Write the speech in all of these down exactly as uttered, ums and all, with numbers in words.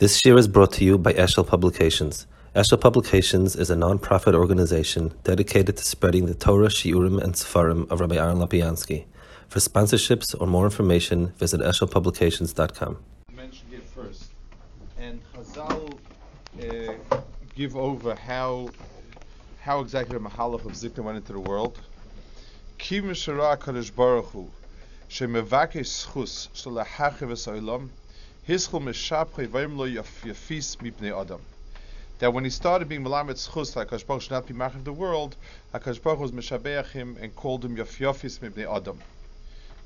This year is brought to you by Eshel Publications. Eshel Publications is a non-profit organization dedicated to spreading the Torah, Shiurim, and Sefarim of Rabbi Aaron Lapiansky. For sponsorships or more information, visit eshel publications dot com. Men should give first. And Chazal uh, give over how how exactly the Mahalach of Ziknah went into the world. Ki mishara HaKadosh Baruch Hu, shemevakesh schus shalachachiv esaylam, hischul meshapchei vayim lo yafis mipnei adam. That when he started being Melamed Schus, HaKadosh Baruch Hu should not be Mach of the world, HaKadosh Baruch Hu was Meshabeach him and called him Yafis Mibnei Adam.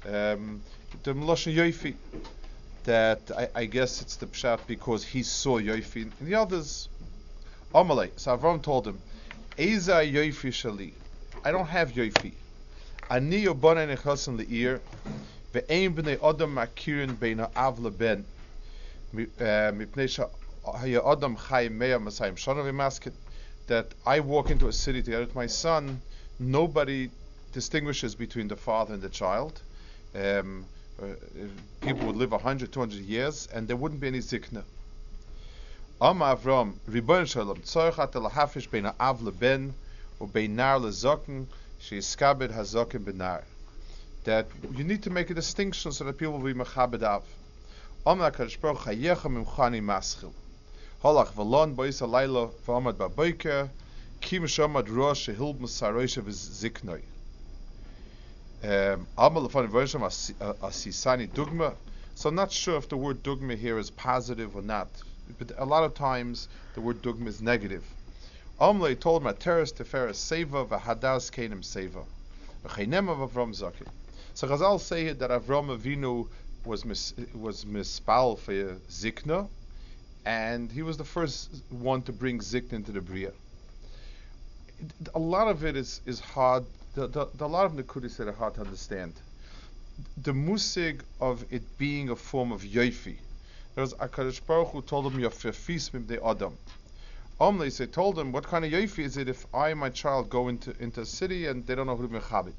Um, the Meloshen Yofi, that I, I guess it's the Pshat because he saw Yofi and the others. Amalek, so Avram told him, Eza Yofi Shali, I don't have Yofi. Ani Yobana Nechasen Le'ir, Ve'ein Bnei Adam Makirin Beina Av Leben, Mipnei Shah that I walk into a city together with my son, nobody distinguishes between the father and the child. Um, uh, people would live one hundred, two hundred years, and there wouldn't be any zikna. Am Avram, Ribon Shalom, Tzorchat Lahafish bein Av leben, or bein Nar leZoken, sheyiskabed haZoken beNar. That you need to make a distinction so that people will be mechabed av. Am HaKadosh Baruch Hu Chayechem Imchani Maschil. Halach v'lon bois alayla v'amad ba'boiker kim shomad rosh shehilb m'sarosh v'ziknoi. Amal l'fan v'rosham asisani dugma. So I'm not sure if the word dugma here is positive or not. But a lot of times the word dugma is negative. Amle told him ateres teferes seva v'hadas kenim seva. V'chaynema v'avram zaken. So Chazal say that Avram Avinu was mis was mispal for zikna. And he was the first one to bring Zikn into the Bria. A lot of it is, is hard, the, the, the, a lot of Nikudis that are hard to understand. The musig of it being a form of Yofi. There was HaKadosh Baruch Hu told him, Yofefis Mibnei Adam. Omlis, they told him, what kind of Yofi is it if I and my child go into, into a city and they don't know who to mechabit?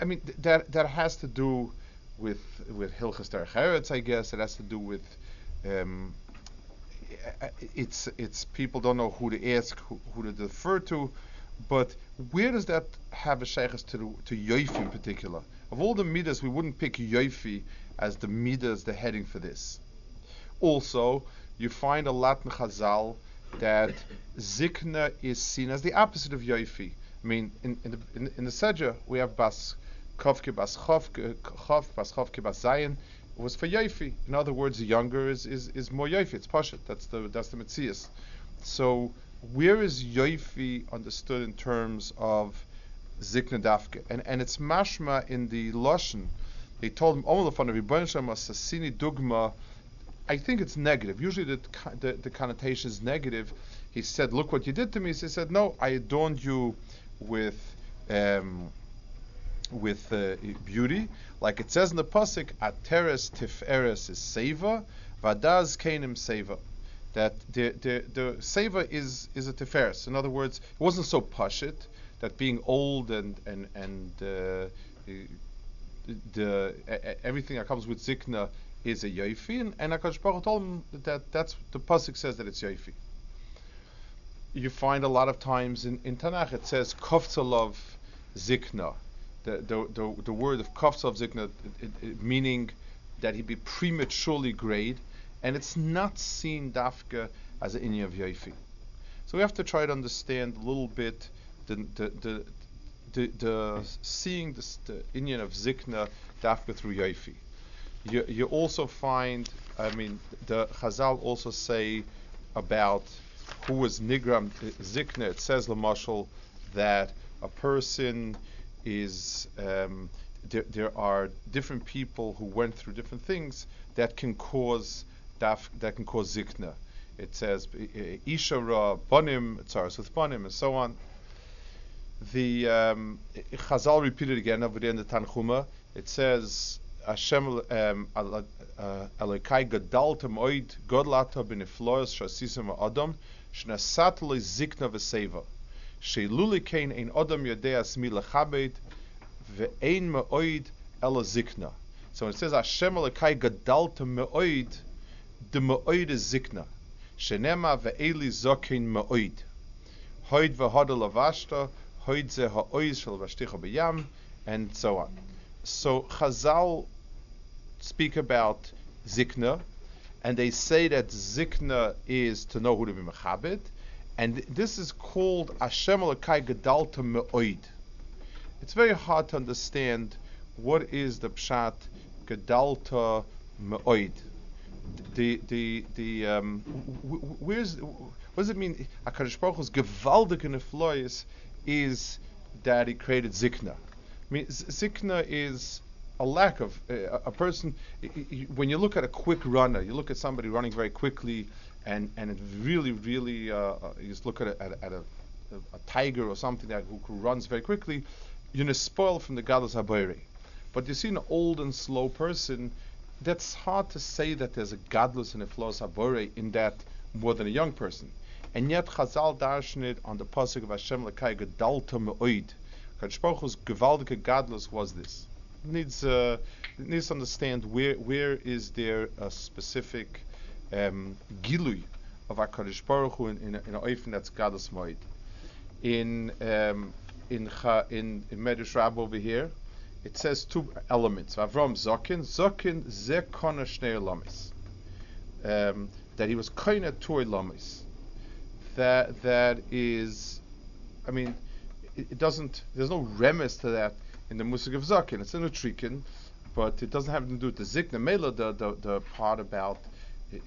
I mean, th that, that has to do with, with Hilchas Derech Eretz, I guess. It has to do with... Um, It's it's people don't know who to ask, who, who to defer to, but where does that have a sheikhs to to Yofi in particular? Of all the midas, we wouldn't pick Yofi as the midas, the heading for this. Also, you find a lot in Chazal that Zikna is seen as the opposite of Yofi. I mean, in in the in, in the Seder we have Bas Kovke Bas Chovke Chov Bas Chovke Bas Zayin. Was for Yofi. In other words, younger is, is, is more Yofi. It's Pashat. That's the that's the Metzias. So where is Yofi understood in terms of Zikna Dafke? And and it's mashma in the Lashon. They told him Omlefan Ribon Shem Asasini Dugma. I think it's negative. Usually the, the the connotation is negative. He said, "Look what you did to me." So he said, "No, I adorned you with." Um, with uh, beauty, like it says in the pasuk, "Ateres tiferes is seva, vadaz kenim seva." That the the the seva is is a tiferes. In other words, it wasn't so pashit that being old and and and uh, the uh, everything that comes with zikna is a yofi. And, and HaKadosh Baruch Hu told him that that's the pasuk says that it's yofi. You find a lot of times in, in Tanakh it says koftzalov zikna. The, the the the word of koftzal of zikna, it, it, it, meaning that he be prematurely grayed, and it's not seen dafka as an inyan of yofi. So we have to try to understand a little bit the the the, the, the seeing this, the inyan of zikna dafka through yofi. You you also find, I mean, the Chazal also say about who was nigram zikna. It says l'mashal that a person. Is um, there, there are different people who went through different things that can cause daf, that can cause zikna. It says ishara bonim tzaras with bonim and so on. The um, Chazal repeated again over there in the Tanchuma. It says Hashem Elokai gadal tamoid godlata benifloas shasisem adam shnasat le zikna v'seva. Sheilulikain ein Adam Yodeas Milachabed Ve'ein Me'oid Ela Zikna. So it says Hashem Elokai Gadalta Me'oid. the Me'oid Ziknah, Shenema ve'eli Zokin Me'oid, Hoid ve'hodel avashta, Hoid ze ha'oiz shel vashticha b'yam, and so on. So Chazal speak about Ziknah, and they say that Ziknah is to know who to be mechabed, and this is called Hashem Elokai Gedalta Me'oid. It's very hard to understand what is the pshat Gedalta Me'oid. The the the um, where's what does it mean? HaKadosh Baruch Hu's Gevaldik in Eflois is that he created Ziknah. I mean, Ziknah is a lack of uh, a person. When you look at a quick runner, you look at somebody running very quickly, and and it really, really, uh, you just look at a, at, a, at a, a tiger or something that who, who runs very quickly. You're gonna spoil from the Gadolus Habayri. But you see an old and slow person. That's hard to say that there's a Gadolus and a Eflois Habayri in that more than a young person. And yet Chazal darshan it on the pasuk of Hashem L'kai Gedalta Me'oid. Kadosh Baruch Hu's gewaldige gadlus was this. It needs uh, it needs to understand where where is there a specific um, gilui of HaKadosh Baruch Hu in in an oifen that's gadlus moed. In um, in cha, in, in Medresh Rab over here, it says two elements. Avram Zokin Zokin ze kona shnei lamis, um, that he was koina two lamis. That that is, I mean. It doesn't. There's no remes to that in the musig of zakin. It's in a trikin, but it doesn't have to do with the zikna mela. The the the part about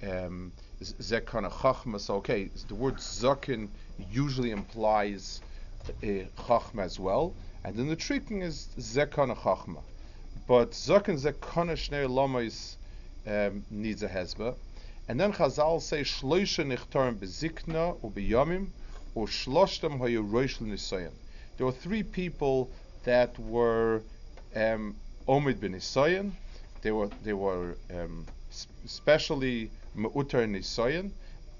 um, zekana chachma. So okay, the word zakin usually implies a chachma as well, and then the trikin is zekana chachma. But zakin zekana shnei lamois um, needs a hezbah, and then Chazal say shloisha nichtarim bezikna ubiyamim or shloshtam hayeroish l'nisayin. There were three people that were um, Omid ben Nisayan. They were they were um, specially Meutar Nisayan,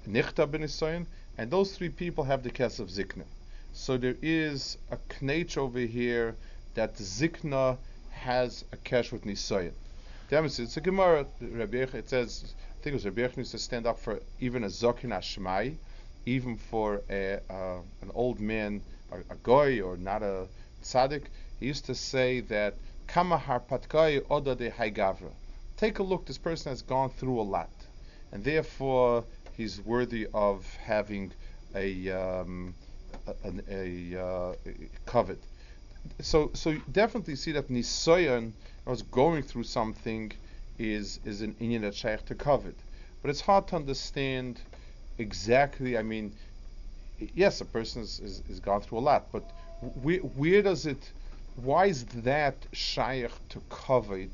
Nichta ben Nisayan, and those three people have the case of Zikna. So there is a knetch over here that Zikna has a cash with Nisayan. It's a Gemara. It says, I think it was Rabbi Aaron used to stand up for even a Zokin Ashmai, even for a, uh, an old man. A goy or not a tzaddik, he used to say that kama harpatkai oda de haygavra. Take a look. This person has gone through a lot, and therefore he's worthy of having a um, a, a, a uh, covet. So, so you definitely see that nisoyan, I was going through something, is is an inyan that shaykh to covet. But it's hard to understand exactly. I mean. Yes, a person is, is, is gone through a lot, but where, where does it? Why is that shaykh to covet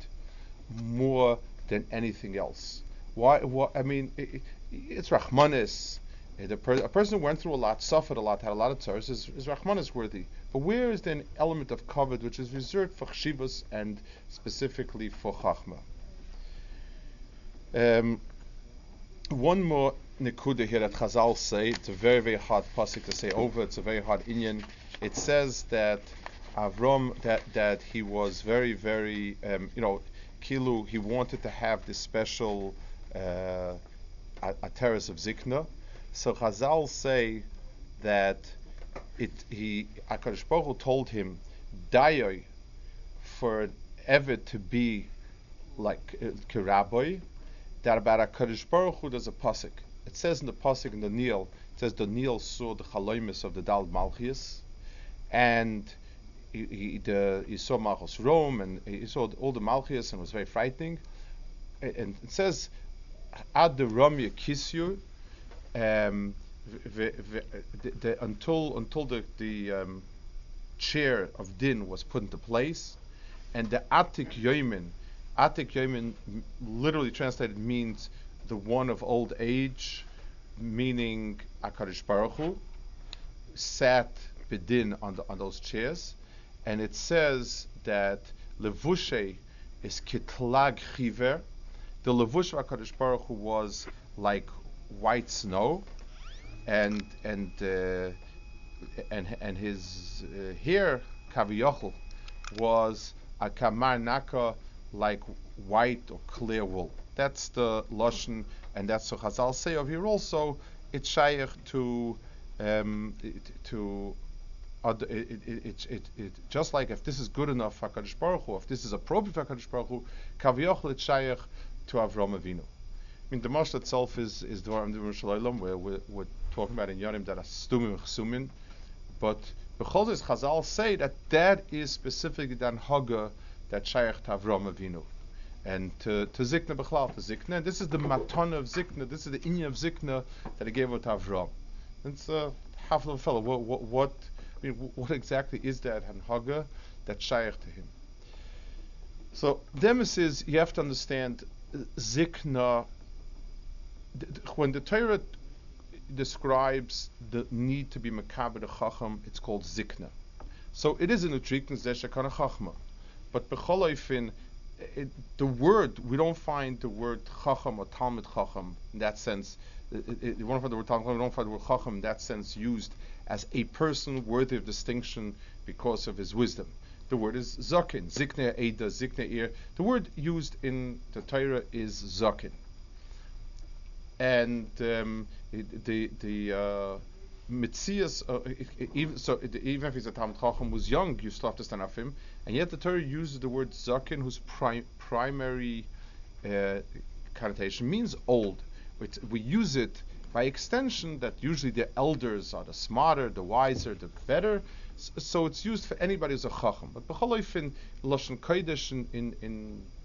more than anything else? Why? why I mean, it, it's Rachmanis. It, per, a person who went through a lot, suffered a lot, had a lot of tzars, is, is Rachmanis worthy. But where is there an element of covet which is reserved for chshivas and specifically for chachma? Um, one more. Nekuda here that Chazal say, it's a very, very hard pasuk to say over, it's a very hard inyan. It says that Avram, that, that he was very, very, um, you know, Kilu, he wanted to have this special uh, a, a terrace of Zikna. So Chazal say that it, he, HaKadosh Baruch Hu told him, Dayoi, for ever to be like uh, Kiraboy, that about HaKadosh Baruch Hu does a pasuk. It says in the pasuk in the Daniel, it says the Daniel saw the chaloimus of the Dal Malchus, and he, he, the, he saw Malchus Rome, and he saw all the Malchus, and it was very frightening. And it says, "Ad the Rom Yakisyu," um, until until the, the um, chair of Din was put into place, and the Atik Yoimin, Atik Yoimin, literally translated means. The one of old age, meaning HaKadosh Baruch Hu, sat bedin on the, on those chairs, and it says that levushe is kitlag chiver. The levush of HaKadosh Baruch Hu was like white snow, and and uh, and and his uh, hair kaviyochel was a kamar naka, like white or clear wool. That's the lashon and that's what Chazal say of here also. It's shaykh to um, to uh, it, it, it, it, it just like if this is good enough for HaKadosh Baruch Hu, if this is appropriate for HaKadosh Baruch Hu, kaviyochl it's shaykh to Avram Avinu. I mean, the Moshe itself is is Dvarim Dvarim Shalom, where we're, we're talking about in Yonim that are stumim chesumin, but because Chazal say that that is specifically the Haga that shaykh to Avram Avinu. And to, to Ziknah Bechlal, to Ziknah. This is the Matan of Ziknah. This is the Inyan of Ziknah that he gave out to Avram. It's a half little fellow. What, what, what, I mean, what exactly is that Hanhaga that shaykh to him? So, Demis is, you have to understand Ziknah. When the Torah describes the need to be Makaber the Chacham, it's called Ziknah. So, it is an Utrikn Zeshakana Chachma. But Becholoifin, It, the word, we don't find the word Chacham or Talmud Chacham in that sense. It, it, you won't find the word Talmud, we don't find the word Chacham in that sense used as a person worthy of distinction because of his wisdom. The word is Zakin, Zikneh Eidah, Zikneh Ir. The word used in the Torah is Zakin. And um, it, the the uh, Mitzias, uh, even, so it, even if he's a Talmud Chacham who's young, you still have to stand up for him. And yet the Torah uses the word Zaken, whose pri- primary uh, connotation means old. It's, we use it by extension that usually the elders are the smarter, the wiser, the better. S- so it's used for anybody who's a Chacham. But B'cholof in Lashon Kodesh, in, in,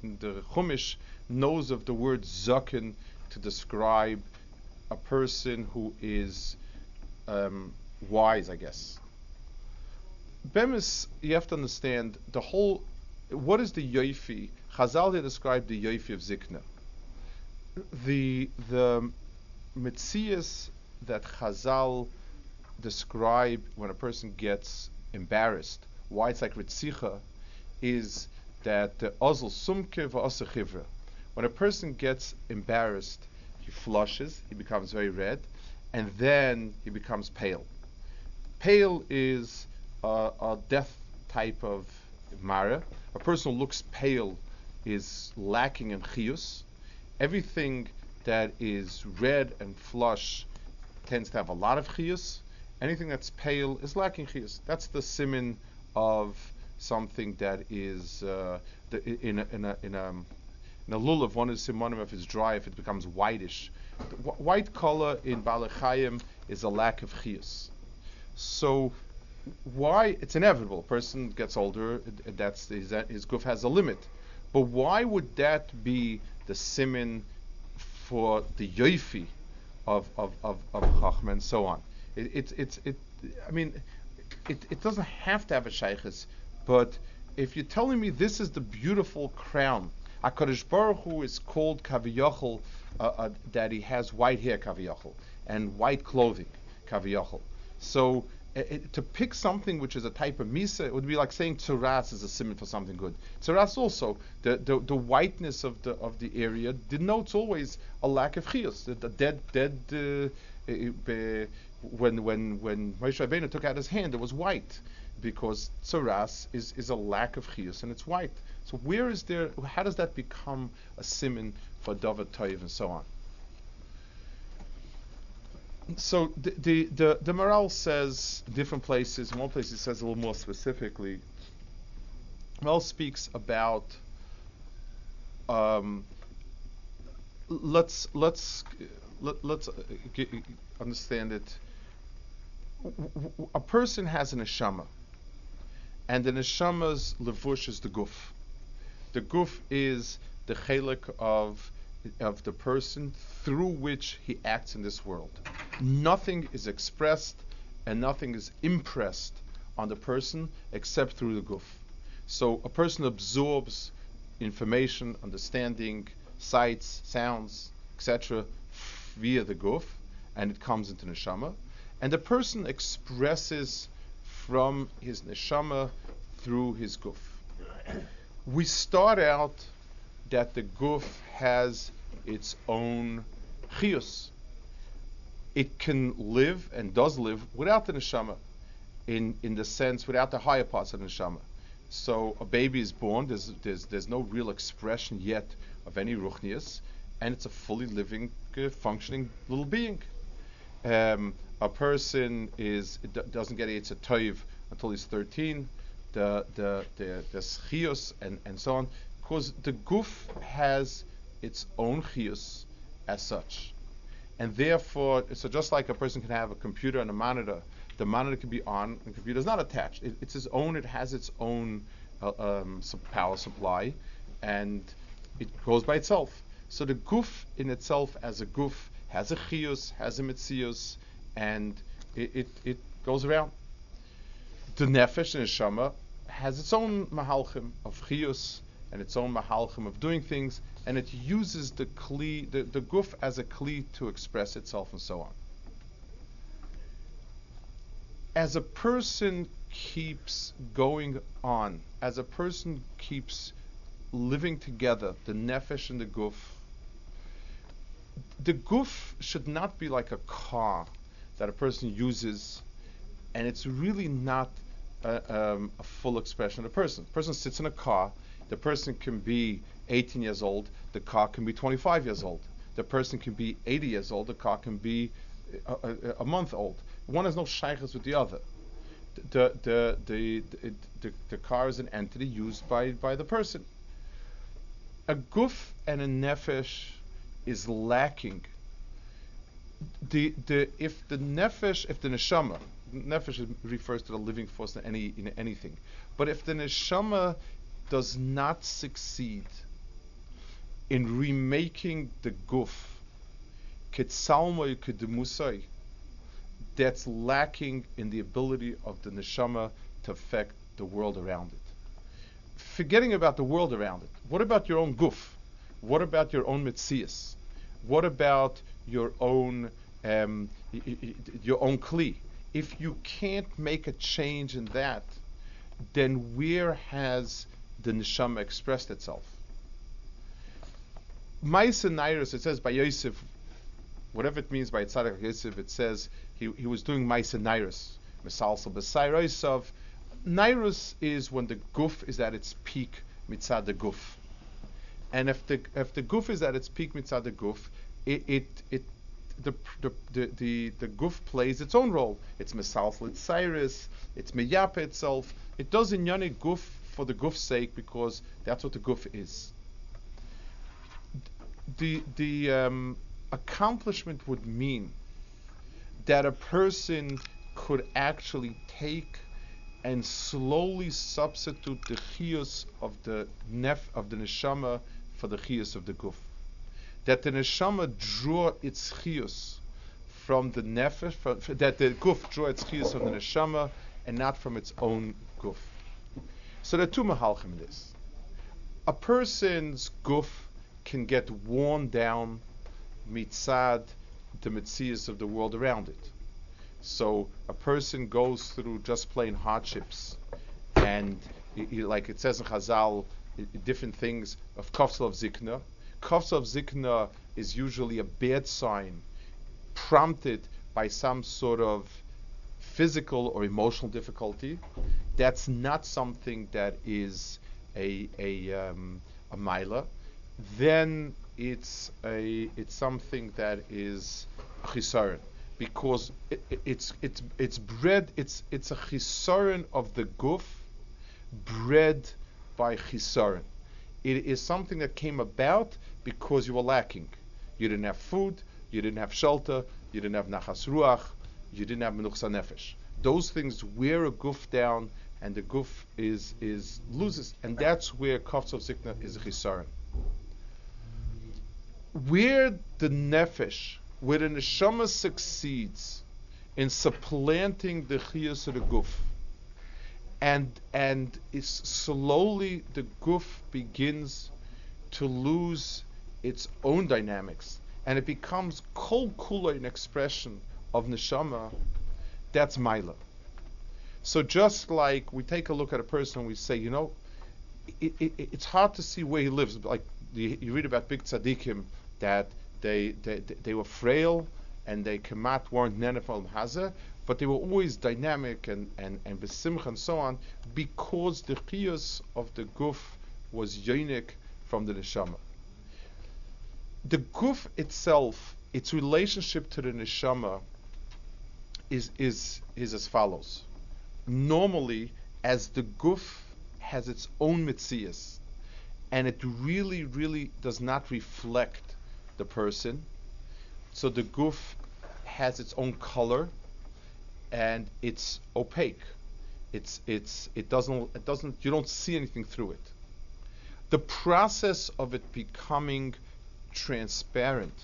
in the Chumash, knows of the word Zaken to describe a person who is Um, wise, I guess. Bemis, you have to understand the whole. What is the yoifi? Chazal here described the yoifi of Ziknah. The the mitzias that Chazal describe when a person gets embarrassed, why it's like ritzicha, is that the ozel sumke v'oser chivra. When a person gets embarrassed, he flushes, he becomes very red, and then he becomes pale. Pale is uh, a death type of mara. A person who looks pale is lacking in chiyus. Everything that is red and flush tends to have a lot of chiyus. Anything that's pale is lacking chiyus. That's the simin of something that is uh, the, in a, in a, in a In a lulav, one is simonim if it's dry, if it becomes whitish. The wh- white color in Balei Chayim is a lack of chiyus. So, why? It's inevitable. A person gets older, that's his, his guf has a limit. But why would that be the simin for the yoifi of of of, of Chachma and so on? It, it, it, it, I mean, it, it doesn't have to have a shaychus, but if you're telling me this is the beautiful crown, HaKadosh Baruch Hu is called Kaviyachol, uh, uh, that he has white hair, Kaviyachol, and white clothing, Kaviyachol. So uh, it, to pick something which is a type of Misa, it would be like saying Tzaras is a simon for something good. Tzaras also, the, the, the whiteness of the of the area denotes always a lack of Chiyos. The, the dead, dead, uh, uh, when, when, when Moshe Rabbeinu took out his hand, it was white, because Tzaras is, is a lack of Chiyos and it's white. So where is there, how does that become a siman for Davar Toiv and so on? So the the, the, the Maharal says different places. In one place he says a little more specifically. Maharal speaks about um, let's let's let, let's understand it. A person has an neshama, and the neshama's levush is the guf. The guf is the chelik of of the person through which he acts in this world. Nothing is expressed and nothing is impressed on the person except through the guf. So a person absorbs information, understanding, sights, sounds, et cetera via the guf, and it comes into neshama. And the person expresses from his neshama through his guf. We start out that the guf has its own chiyus. It can live and does live without the neshama, in, in the sense without the higher parts of the neshama. So a baby is born, there's, there's, there's no real expression yet of any ruchnius, and it's a fully living, uh, functioning little being. Um, a person is d- doesn't get Eitz HaTov until he's thirteen. The the the, the chiyus and, and so on, because the goof has its own chiyus as such, and therefore, so just like a person can have a computer and a monitor, the monitor can be on, and the computer is not attached. It, it's its own. It has its own uh, um, power supply, and it goes by itself. So the goof in itself, as a goof, has a chiyus, has a mitzius, and it, it it goes around. The nefesh and neshama has its own mahalchim of chiyus and its own mahalchim of doing things, and it uses the kli, the, the guf as a kli to express itself and so on. As a person keeps going on, as a person keeps living together, the nefesh and the guf, the guf should not be like a car that a person uses, and it's really not uh, um, a full expression of the person. The person sits in a car. The person can be eighteen years old. The car can be twenty-five years old. The person can be eighty years old. The car can be a, a, a month old. One has no shaykhs with the other. The the the the, the, the car is an entity used by, by the person. A guf and a nefesh is lacking. The the if the nefesh if the neshama. Nefesh refers to the living force in any in anything, but if the neshama does not succeed in remaking the guf, ketsalmoi kedemusai, that's lacking in the ability of the neshama to affect the world around it. Forgetting about the world around it, what about your own guf? What about your own mitzias? What about your own um, y- y- y- your own kli? If you can't make a change in that, then where has the neshama expressed itself? Ma'aseh Nairos, it says by Yosef, whatever it means by Tzaddik Yosef, it says he, he was doing Ma'aseh Nairos. Misalsel b'sai Yosef. Nairos is when the guf is at its peak mitzad the guf, and if the if the guf is at its peak mitzad the guf, it it, it The the the the guf plays its own role. It's mesalsel, it's cyrus, it's meyapa itself. It does in yoni guf for the guf's sake because that's what the guf is. The the um, accomplishment would mean that a person could actually take and slowly substitute the chiyus of the nef of the neshama for the chiyus of the guf. That the neshama draw its chiyus from the nefesh, from, f- that the guf draw its chiyus from the neshama and not from its own guf. So there are two mahalchim in this. A person's guf can get worn down mitzad the mitzias of the world around it. So a person goes through just plain hardships, and y- y- like it says in Chazal, y- different things of kafsel of Ziknah. Kafsel of Ziknah is usually a bad sign prompted by some sort of physical or emotional difficulty. That's not something that is a a um, a mila. Then it's a it's something that is a chisaron, because it, it, it's it's it's bred it's it's a chisaron of the guf bred by chisaron. It is something that came about because you were lacking. You didn't have food, you didn't have shelter, you didn't have nachas ruach, you didn't have menuchas nefesh. Those things wear a guf down, and the guf is is loses, and that's where kafsel of Ziknah is a chisaron. Where the nefesh, where the neshama succeeds in supplanting the chiyus of the guf, and and is slowly the guf begins to lose its own dynamics, and it becomes kol kula an expression of neshama, that's maila. So just like we take a look at a person and we say, you know, it, it, it's hard to see where he lives. Like you, you read about big tzaddikim that they they, they were frail and they kamat weren't nenefal hazeh, but they were always dynamic and and and besimcha and so on, because the chiyus of the guf was yonik from the neshama. the guf itself, its relationship to the neshama is is is as follows. Normally, as the guf has its own mitzias, and it really, really does not reflect the person, so the guf has its own color, and it's opaque. It's it's it doesn't it doesn't you don't see anything through it. The process of it becoming transparent,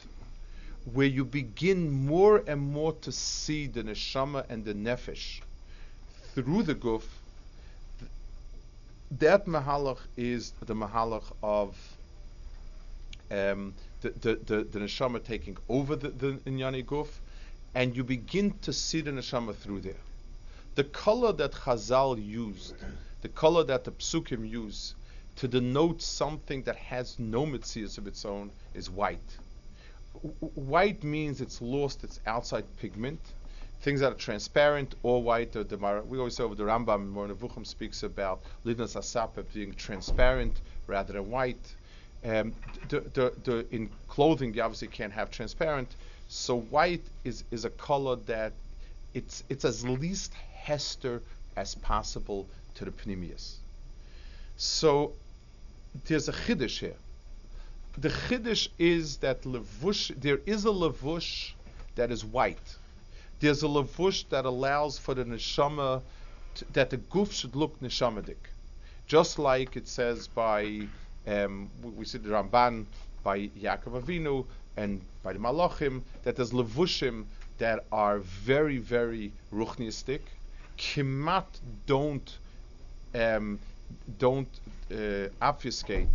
where you begin more and more to see the neshama and the nefesh through the guf, th- that mahalach is the mahalach of um, the, the, the, the neshama taking over the, the inyani guf, and you begin to see the neshama through there. The color that Chazal used, the color that the psukim use to denote something that has no metzias of its own is white. White means it's lost its outside pigment. Things that are transparent or white, or the we always say over the Rambam, Moreh Nevuchim speaks about lidnas asapa being transparent rather than white. Um, the, the, the, in clothing, you obviously can't have transparent. So white is, is a color that it's it's as least hester as possible to the pnimius. So there's a chiddush here. The chiddush is that levush, there is a levush that is white. There's a levush that allows for the neshama, t- that the guf should look neshamadik. Just like it says by, um, we see the Ramban, by Yaakov Avinu, and by the Malachim, that there's levushim that are very, very ruchniistic, kimat don't, um, don't uh, obfuscate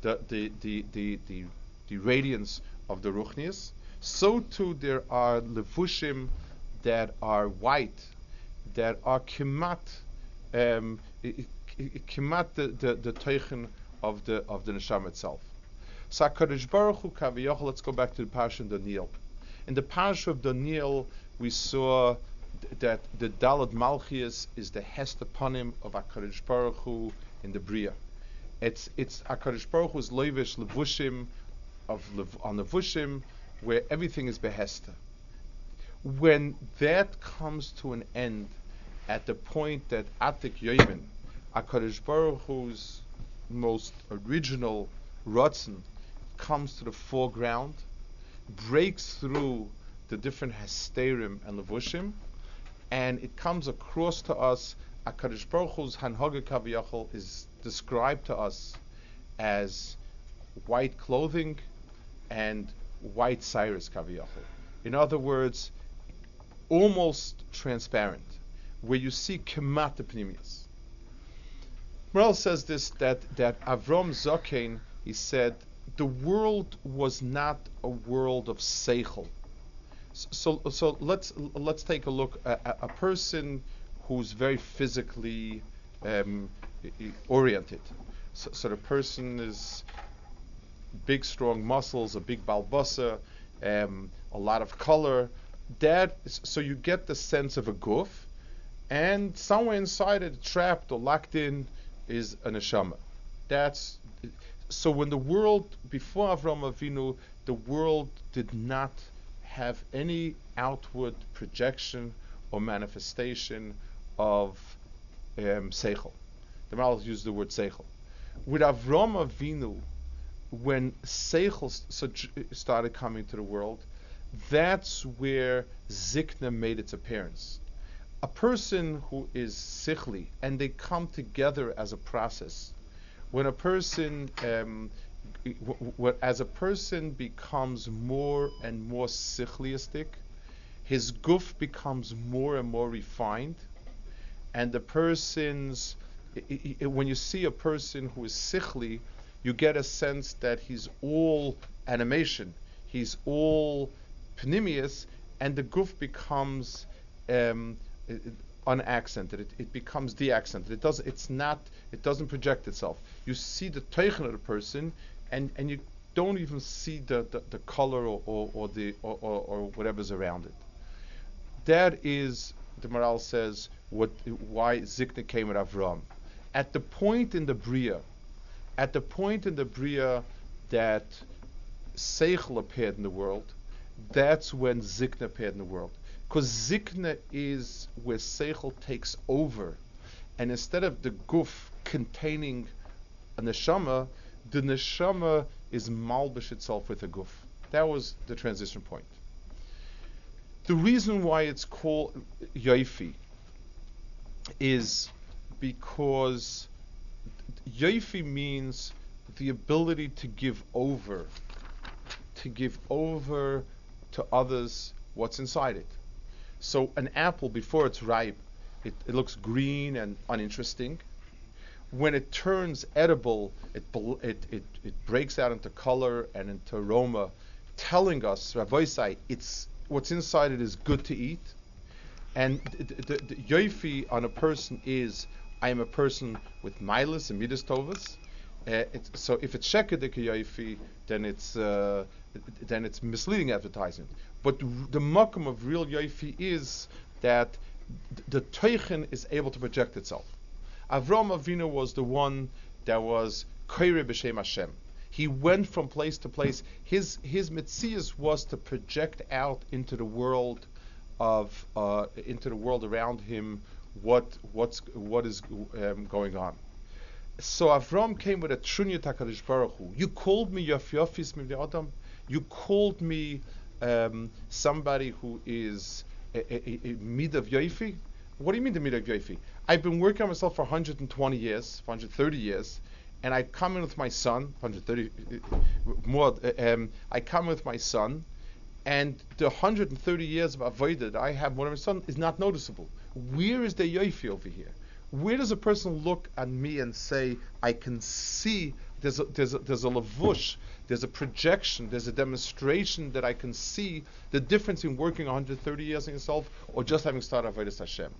The, the, the, the, the, the radiance of the Ruchnius, so too there are Levushim that are white, that are Kimat, um, Kimat the, the, the Teichen of the, of the Neshama itself. So HaKadosh Baruch Hu Kaviyach, let's go back to the Parasha of Daniel. In the Parasha of Daniel, we saw th- that the Dalad Malchias is the Hest upon him of HaKadosh Baruch Hu in the Bria. It's it's HaKadosh Baruch Hu's leivish levushim of lev, on levushim, where everything is behesta. When that comes to an end, at the point that Atik Yoimin, HaKadosh Baruch Hu's most original rotzen, comes to the foreground, breaks through the different hesterim and levushim, and it comes across to us. HaKadosh Baruch Hu's hanhaga kaviyachol is described to us as white clothing and white cyrus kaviyachol. In other words, almost transparent, where you see kemat pnimius. Maharal says this, that, that Avram Zokain, he said, the world was not a world of seichel. So, so, so let's let's take a look. A, a, a person who's very physically um, oriented. So, so the person is big, strong muscles, a big balbasa, um, a lot of color. That is, so you get the sense of a guf, and somewhere inside it, trapped or locked in, is a neshama. That's so. When the world before Avram Avinu, the world did not have any outward projection or manifestation of um, seichel. The Maharal used the word seichel. With Avram Avinu, when seichel st- started coming to the world, that's where Ziknah made its appearance. A person who is sichli, and they come together as a process. When a person, um, w- w- as a person becomes more and more sichliistic, his guf becomes more and more refined, and the person's I, I, when you see a person who is sichli, you get a sense that he's all animation, he's all pnimius, and the guf becomes um, unaccented. It, it becomes deaccented. It does. It's not. It doesn't project itself. You see the teichen of the person, and, and you don't even see the, the, the color or or, or the or, or, or whatever's around it. That is, the Maharal says, what why Ziknah came at Avram. At the point in the Bria, at the point in the Bria that Seichel appeared in the world, that's when Ziknah appeared in the world. Because Ziknah is where Seichel takes over. And instead of the guf containing a neshama, the neshama is malbish itself with a guf. That was the transition point. The reason why it's called Yoifi is because Yoifi means the ability to give over, to give over to others what's inside it. So an apple, before it's ripe, it, it looks green and uninteresting. When it turns edible, it, it, it, it breaks out into color and into aroma, telling us, Ravoisai, it's what's inside it is good to eat. And the yoifi on a person is, I am a person with milas and midas tovas. Uh, so if it's shekedik yoifi, then it's uh, then it's misleading advertising. But the makom of real yoifi is that the teichen is able to project itself. Avram Avinu was the one that was koire b'shem Hashem. He went from place to place. His his metzias was to project out into the world of uh, into the world around him what what's what is um, going on. So Avram came with a trunya Hakadosh Baruch Hu. You called me Yafyafis Mivnei Adam. You called me um, somebody who is a, a, a mid of Yoifi. What do you mean the mid of Yoifi? I've been working on myself for one hundred twenty years, one hundred thirty years, and I come in with my son, one hundred thirty more. Um, I come with my son, and the one hundred thirty years of avodah that I have with my son is not noticeable. Where is the Yoifi over here? Where does a person look at me and say, I can see, there's a, there's a, there's a lavush, there's a projection, there's a demonstration that I can see the difference in working one hundred thirty years in yourself or just having started Avodas Hashem.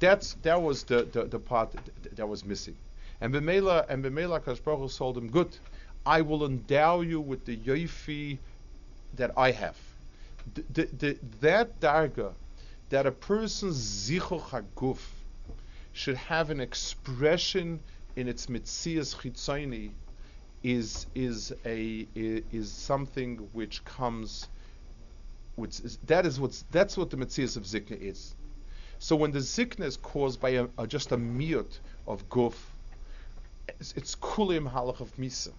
That's, that was the, the, the part that, that was missing. And B'meila, and B'meila HaKadosh Baruch Hu told him, good, I will endow you with the yoifi that I have. The, the, the, that darga, that a person's zichuch haguf should have an expression in its mitzias chitzoni, is is a is something which comes, which is, that is what's that's what the mitzias of zikna is. So when the zikna is caused by a, a, just a miyut of guf, it's, it's kulim halach of misa,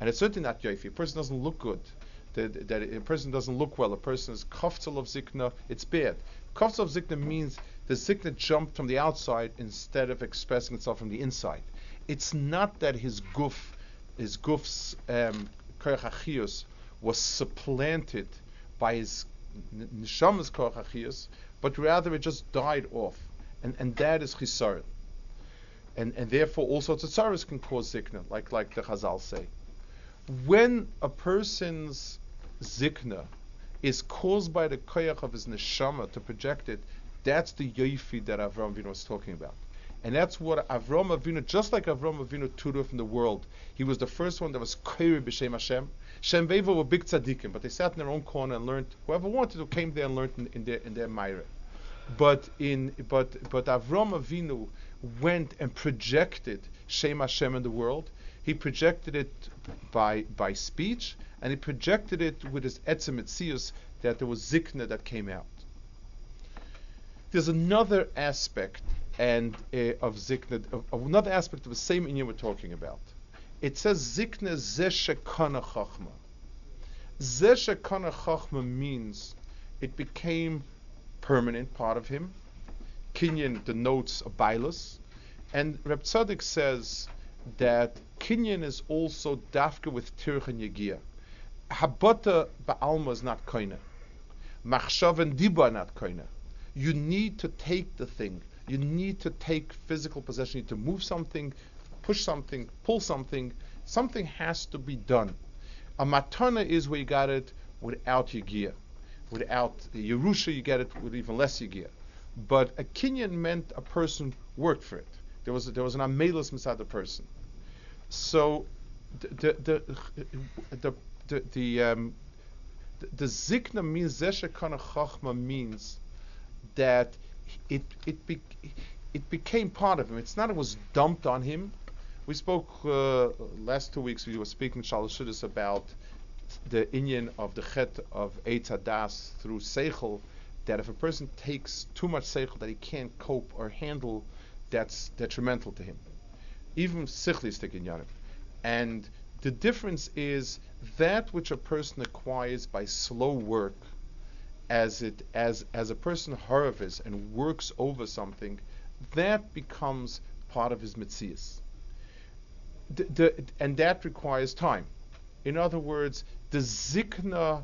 and it's certainly not yoifi. A person doesn't look good. That, that a person doesn't look well. A person is kaftel of zikna. It's bad. Kaftel of zikna means the zikna jumped from the outside instead of expressing itself from the inside. It's not that his guf, his guf's um, koach hachius was supplanted by his neshama's koach hachius, but rather it just died off, and and that is chisaron, and and therefore all sorts of tzaros can cause zikna, like like the Chazal say. When a person's zikna is caused by the koach of his neshama to project it, that's the yoifi that Avram Avinu was talking about. And that's what Avram Avinu, just like Avram Avinu Tudor in the world, he was the first one that was koire b'shem Hashem. Shem v'Ever were big tzaddikim, but they sat in their own corner and learned, whoever wanted to came there and learned in, in their in their Meire. But in but but Avram Avinu went and projected Shem Hashem in the world. He projected it by by speech, and he projected it with his etzem etzius, that there was zikna that came out. There's another aspect and uh, of zikna, of, of another aspect of the same inyan we're talking about. It says zikna zeh shekana chachma. Zeh shekana chachma means it became permanent part of him. Kinyan denotes a bailus, and Reb Tzaddik says that kinyan is also dafka with tirch and yegia. Habata ba'alma is not koina. Machshav and diba are not koina. You need to take the thing. You need to take physical possession. You need to move something, push something, pull something. Something has to be done. A matana is where you got it without your gear. Without Yerusha, you get it with even less your gear. But a kinyan meant a person worked for it. There was a, there was an amelus inside the person. So the the the the, the, the, um, the, the zikna means zeh shekana chachma means that it it be, it became part of him. It's not it was dumped on him. We spoke uh, last two weeks. We were speaking Shalosh Shudas about the inyan of the chet of Eitz HaDas through seichel, that if a person takes too much seichel that he can't cope or handle, that's detrimental to him. Even sichlistik inyanim. And the difference is that which a person acquires by slow work, as it as as a person harvests and works over something, that becomes part of his mitzias. The, the, and that requires time. In other words, the ziknah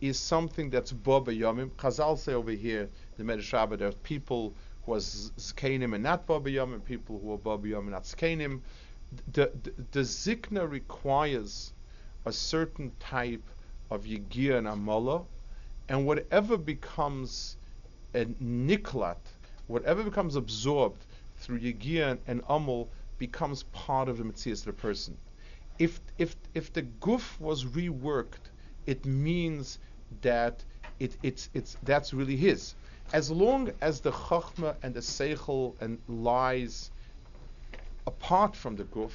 is something that's bo b'yomim. Chazal say over here, the Medresh Rab, there are people who are zkenim and not bo b'yomim, people who are bo b'yomim and not zkenim. The, the, the zikna requires a certain type of yigir and amala, and whatever becomes a niklat, whatever becomes absorbed through yigir and amal, becomes part of the metzias of the person. If if if the guf was reworked, it means that it it's it's that's really his. As long as the chachma and the seichel and lies apart from the guf,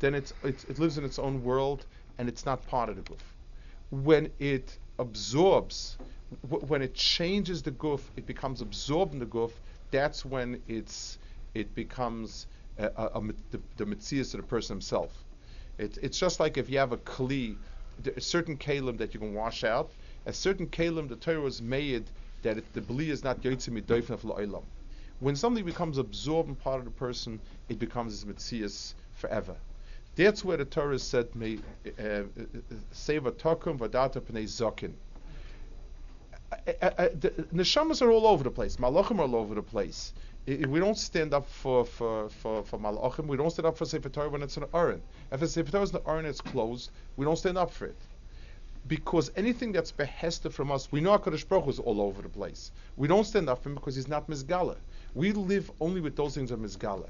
then it's, it's, it lives in its own world and it's not part of the guf. When it absorbs, w- when it changes the guf, it becomes absorbed in the guf, that's when it's it becomes a, a, a, the, the metzias of the person himself. It, it's just like if you have a kli, a certain kalim that you can wash out, a certain kalim the Torah was made that it, the bli is not yotzei midoifnaf lo'olam. When something becomes absorbed and part of the person, it becomes his metzias forever. That's where the Torah said, "May seva tokum vadata pnei zokin." The neshamas are all over the place. Malachim are all over the place. I, I, we don't stand up for for for, for malachim. We don't stand up for Sefer Torah when it's an aron. If the Sefer Torah is an aron, it's closed. We don't stand up for it. Because anything that's behested from us, we know HaKadosh Baruch Hu is all over the place. We don't stand up for him because he's not Mizgala. We live only with those things that are Mizgala.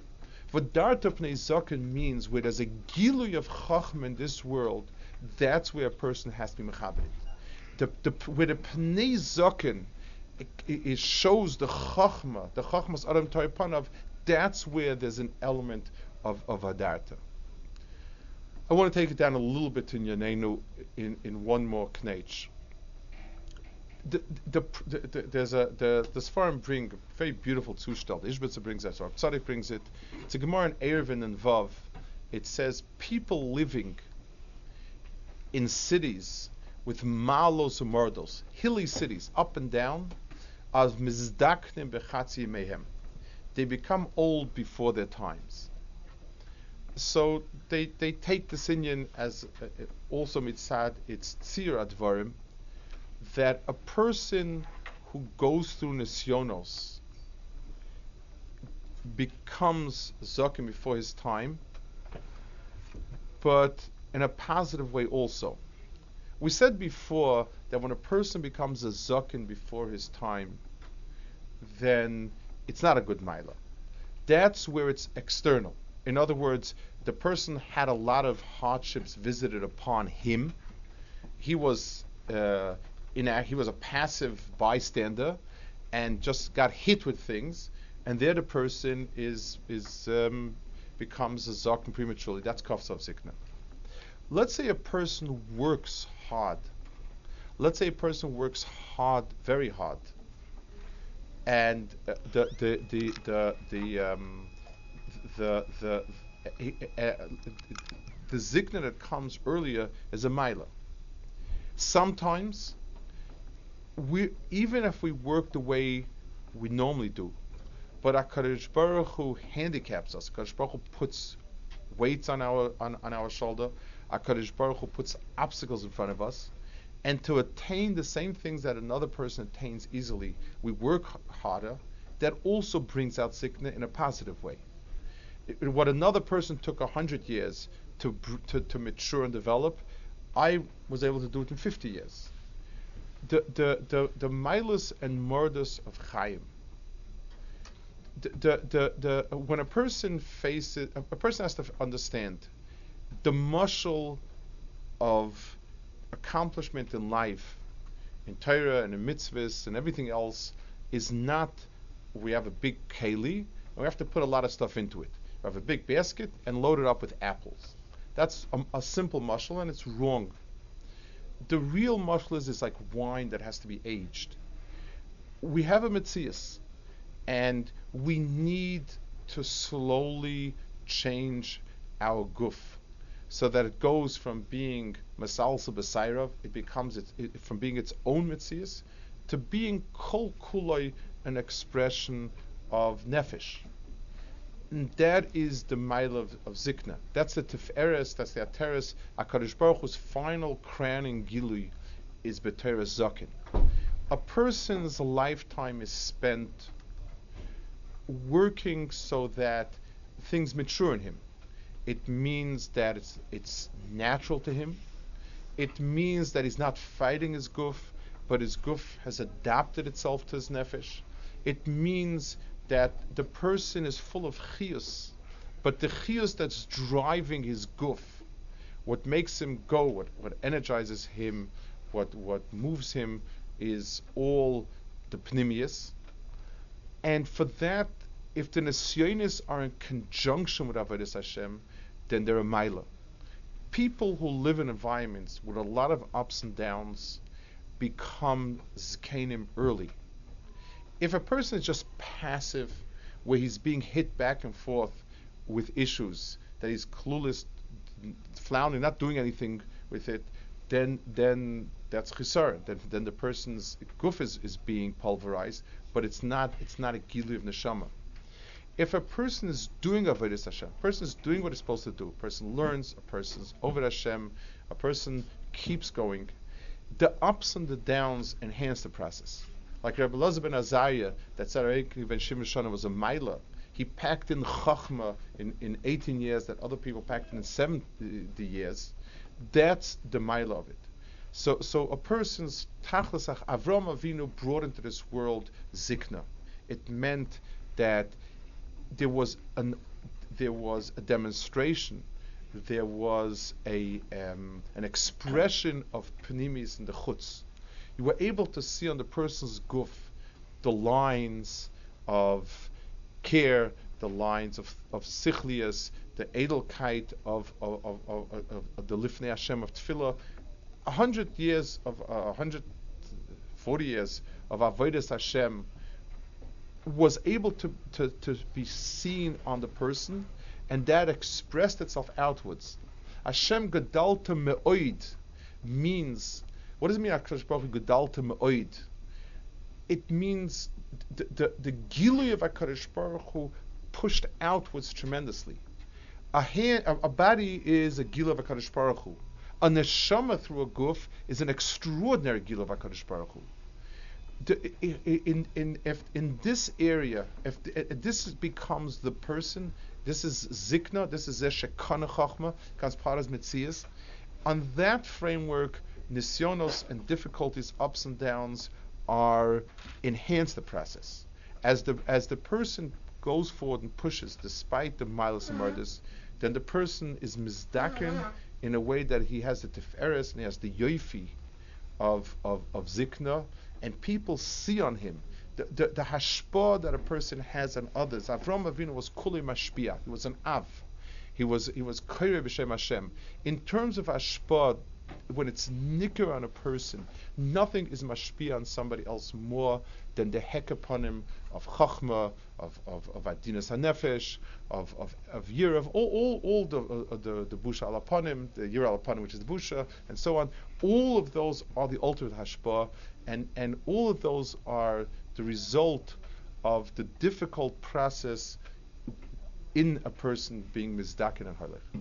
V'darta pnei zaken means where there's a gilui of chacham in this world, that's where a person has to be mechabered. The, the, where the pnei zaken, it, it shows the chachma, the chachma's adam toipanav, that's where there's an element of, of adarta. I want to take it down a little bit in Yanenu in, in one more knetch. The, the, the, the, there's a the the Sfarim bring a very beautiful Zustand. Ishbitza brings that, Reb Tzaddik brings it. It's a Gemara in Eiruvin and Vav. It says people living in cities with malos and mordos, hilly cities, up and down, as mizdaknim bechatzi mehem. They become old before their times. So they they take the inyan as uh, also mitzad it's tzir advarim, that a person who goes through nisyonos becomes zaken before his time, but in a positive way also. We said before that when a person becomes a zaken before his time, then it's not a good maila. That's where it's external. In other words, the person had a lot of hardships visited upon him. He was uh, in a, he was a passive bystander, and just got hit with things. And there, the person is is um, becomes a zaken prematurely. That's kafsav zikna. Let's say a person works hard. Let's say a person works hard, very hard, and uh, the the the the, the um, The the uh, uh, the zikna that comes earlier is a maila. Sometimes we even if we work the way we normally do, but HaKadosh Baruch Hu handicaps us. HaKadosh Baruch Hu puts weights on our on, on our shoulder. HaKadosh Baruch Hu puts obstacles in front of us, and to attain the same things that another person attains easily, we work harder. That also brings out zikna in a positive way. It, what another person took a hundred years to, to to mature and develop, I was able to do it in fifty years. The the the the milus and murders of Chaim. The, the the the when a person faces a, a person has to understand the muscle of accomplishment in life, in Torah and in mitzvahs and everything else is not we have a big keli and we have to put a lot of stuff into it. We have a big basket and load it up with apples. That's a, a simple mashal, and it's wrong. the real mashlis is like wine that has to be aged. We have a metzias, and we need to slowly change our goof so that it goes from being masalsa b'sairav, it becomes its, it, from being its own metzias, to being kol kuloi, an expression of nefesh. And that is the mile of, of Ziknah. That's the Tiferes, that's the Ateres. HaKadosh Baruch Hu's final crowning Gilui is B'Teres Zaken. A person's lifetime is spent working so that things mature in him. It means that it's, it's natural to him. It means that he's not fighting his guf, but his guf has adapted itself to his nefesh. It means that the person is full of chiyus, but the chiyus that's driving his guf, what makes him go, what, what energizes him, what what moves him, is all the pnimius. And for that, if the nesyonis are in conjunction with Avodas Hashem, then they're a maila. People who live in environments with a lot of ups and downs become zkanim early. If a person is just passive, where he's being hit back and forth with issues, that he's clueless, floundering, not doing anything with it, then then that's chisar. Then, then the person's guf is, is being pulverized, but it's not it's not a gilui of neshama. If a person is doing avodas Hashem, a person is doing what he's supposed to do, a person learns, a person's over Hashem, a person keeps going, the ups and the downs enhance the process. Like Rabbi Elazar ben Azariah, that Tzaddik ben Shimon was a maila. He packed in chachma in, in eighteen years that other people packed in seventy years. That's the maila of it. So, so a person's tachlis Avram Avinu brought into this world zikna. It meant that there was an there was a demonstration, there was a um, an expression of pnimis in the chutz. You were able to see on the person's guf the lines of care, the lines of of sichlias, the edelkeit of of of, of, of, of the lifnei Hashem of tefillah. A hundred years of a uh, hundred forty years of avodas Hashem was able to, to to be seen on the person, and that expressed itself outwards. Hashem gadalta me'oid means. What does it mean, HaKadosh Baruch Hu Gedalta Me'oid? It means the, the, the Gilui of HaKadosh Baruch Hu pushed outwards tremendously. A, hand, a, a body is a Gilui of HaKadosh Baruch Hu. A neshama through a guf is an extraordinary Gilui of HaKadosh Baruch Hu. The, in, in, if, in this area, if, if this becomes the person, this is Zikna, this is Shekana Chachma, Kansparas Metzias. On that framework, nisyonos and difficulties, ups and downs, are enhance the process. As the as the person goes forward and pushes, despite the miles and murders, then the person is mizdaken in a way that he has the tiferes and he has the yoifi of of of zikna, and people see on him the the, the hashpah that a person has on others. Avram Avinu was kuli mashpia. He was an av. He was he was koyre b'shem Hashem. In terms of hashpah, when it's nicker on a person, nothing is mashpia on somebody else more than the heck upon him of chachma, of of of adinas hanefesh, of of of yira, of all all, all the uh, the the busha al aponim, the yira al aponim, which is the busha, and so on. All of those are the ultimate hashpah, and and all of those are the result of the difficult process in a person being mizdaken and harlech.